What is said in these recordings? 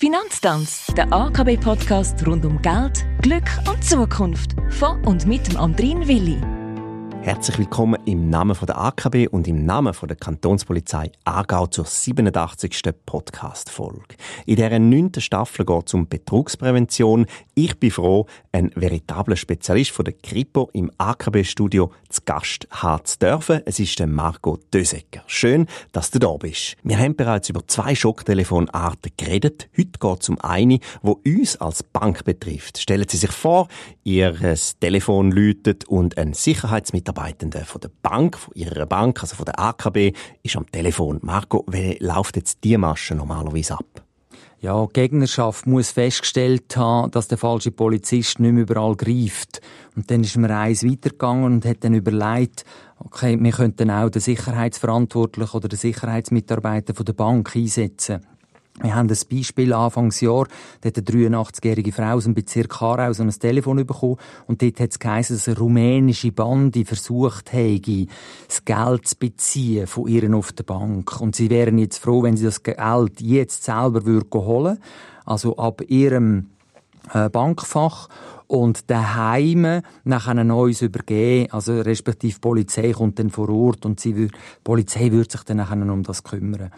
Finanztanz, der AKB-Podcast rund um Geld, Glück und Zukunft. Von und mit dem Andrin Willi. Herzlich willkommen im Namen der AKB und im Namen der Kantonspolizei Aargau zur 87. Podcast-Folge. In dieser 9. Staffel geht es um Betrugsprävention. Ich bin froh, einen veritablen Spezialist von der Kripo im AKB-Studio zu Gast haben zu dürfen. Es ist Marco Dössegger. Schön, dass du da bist. Wir haben bereits über 2 Schocktelefonarten geredet. Heute geht es um eine, die uns als Bank betrifft. Stellen Sie sich vor, Ihr Telefon läutet und ein Sicherheitsmitarbeitender von der Bank, von Ihrer Bank, also von der AKB, ist am Telefon. Marco, wie läuft jetzt diese Masche normalerweise ab? Ja, die Gegnerschaft muss festgestellt haben, dass der falsche Polizist nicht mehr überall greift. Und dann ist mir eins weitergegangen und hat dann überlegt, okay, wir könnten auch den Sicherheitsverantwortlichen oder den Sicherheitsmitarbeiter von der Bank einsetzen. Wir haben ein Beispiel Anfangsjahr, da hat eine 83-jährige Frau aus dem Bezirk Aarau so ein Telefon bekommen und dort hat es geheißen, dass eine rumänische Bande versucht hätte, das Geld zu beziehen von ihnen auf der Bank. Und sie wären jetzt froh, wenn sie das Geld jetzt selber holen würden, also ab ihrem Bankfach und daheim nachher ein neues übergeben, also respektive die Polizei kommt dann vor Ort und die Polizei würde sich dann nachher um das kümmern.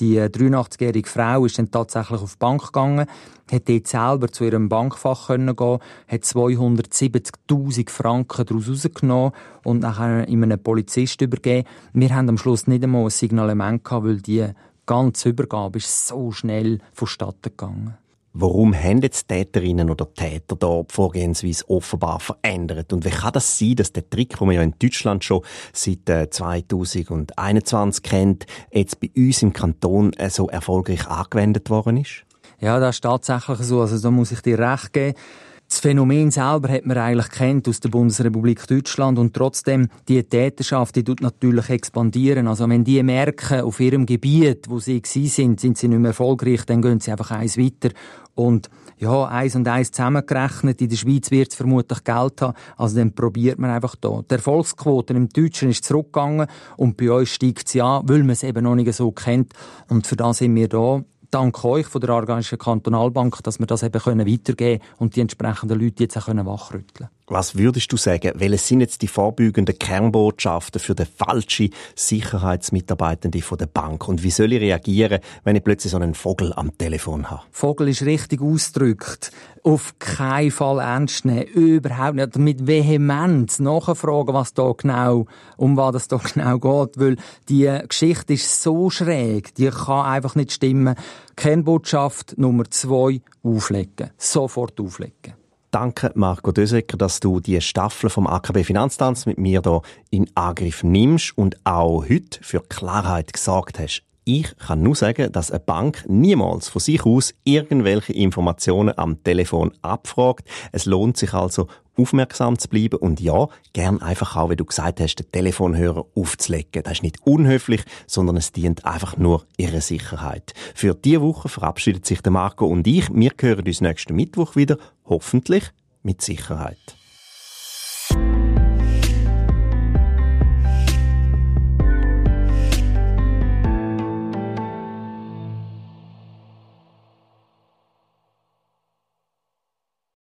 Die 83-jährige Frau ist dann tatsächlich auf die Bank gegangen, hat dort selber zu ihrem Bankfach gehen können, hat 270'000 Franken daraus rausgenommen und nachher in einen Polizist übergeben. Wir haben am Schluss nicht einmal ein Signalement gehabt, weil die ganze Übergabe ist so schnell vonstatten gegangen. Warum haben jetzt Täterinnen oder Täter da die Vorgehensweise offenbar verändert? Und wie kann das sein, dass der Trick, den man ja in Deutschland schon seit 2021 kennt, jetzt bei uns im Kanton so erfolgreich angewendet worden ist? Ja, das ist tatsächlich so. Also da muss ich dir recht geben. Das Phänomen selber hat man eigentlich kennt aus der Bundesrepublik Deutschland und trotzdem, die Täterschaft, die tut natürlich expandieren. Also wenn die merken, auf ihrem Gebiet, wo sie gewesen sind sie nicht mehr erfolgreich, dann gehen sie einfach eins weiter. Und ja, 1 und 1 zusammengerechnet, in der Schweiz wird es vermutlich Geld haben, also dann probiert man einfach da. Die Erfolgsquote im Deutschen ist zurückgegangen und bei uns steigt sie an, weil man es eben noch nicht so kennt. Und für das sind wir da. Dank euch von der Aargauischen Kantonalbank, dass wir das eben weitergeben können und die entsprechenden Leute jetzt auch wachrütteln können. Was würdest du sagen, welche sind jetzt die vorbeugenden Kernbotschaften für den falschen Sicherheitsmitarbeitenden von der Bank? Und wie soll ich reagieren, wenn ich plötzlich so einen Vogel am Telefon habe? Vogel ist richtig ausgedrückt. Auf keinen Fall ernst nehmen. Überhaupt nicht. Mit Vehemenz nachfragen, um was es da genau geht. Weil die Geschichte ist so schräg, die kann einfach nicht stimmen. Kernbotschaft Nummer 2, auflegen. Sofort auflegen. Danke, Marco Dössegger, dass du die Staffel vom AKB Finanztanz mit mir hier in Angriff nimmst und auch heute für Klarheit gesorgt hast. Ich kann nur sagen, dass eine Bank niemals von sich aus irgendwelche Informationen am Telefon abfragt. Es lohnt sich also, aufmerksam zu bleiben und ja, gern einfach auch, wie du gesagt hast, den Telefonhörer aufzulegen. Das ist nicht unhöflich, sondern es dient einfach nur ihrer Sicherheit. Für diese Woche verabschiedet sich der Marco und ich. Wir hören uns nächsten Mittwoch wieder, hoffentlich mit Sicherheit.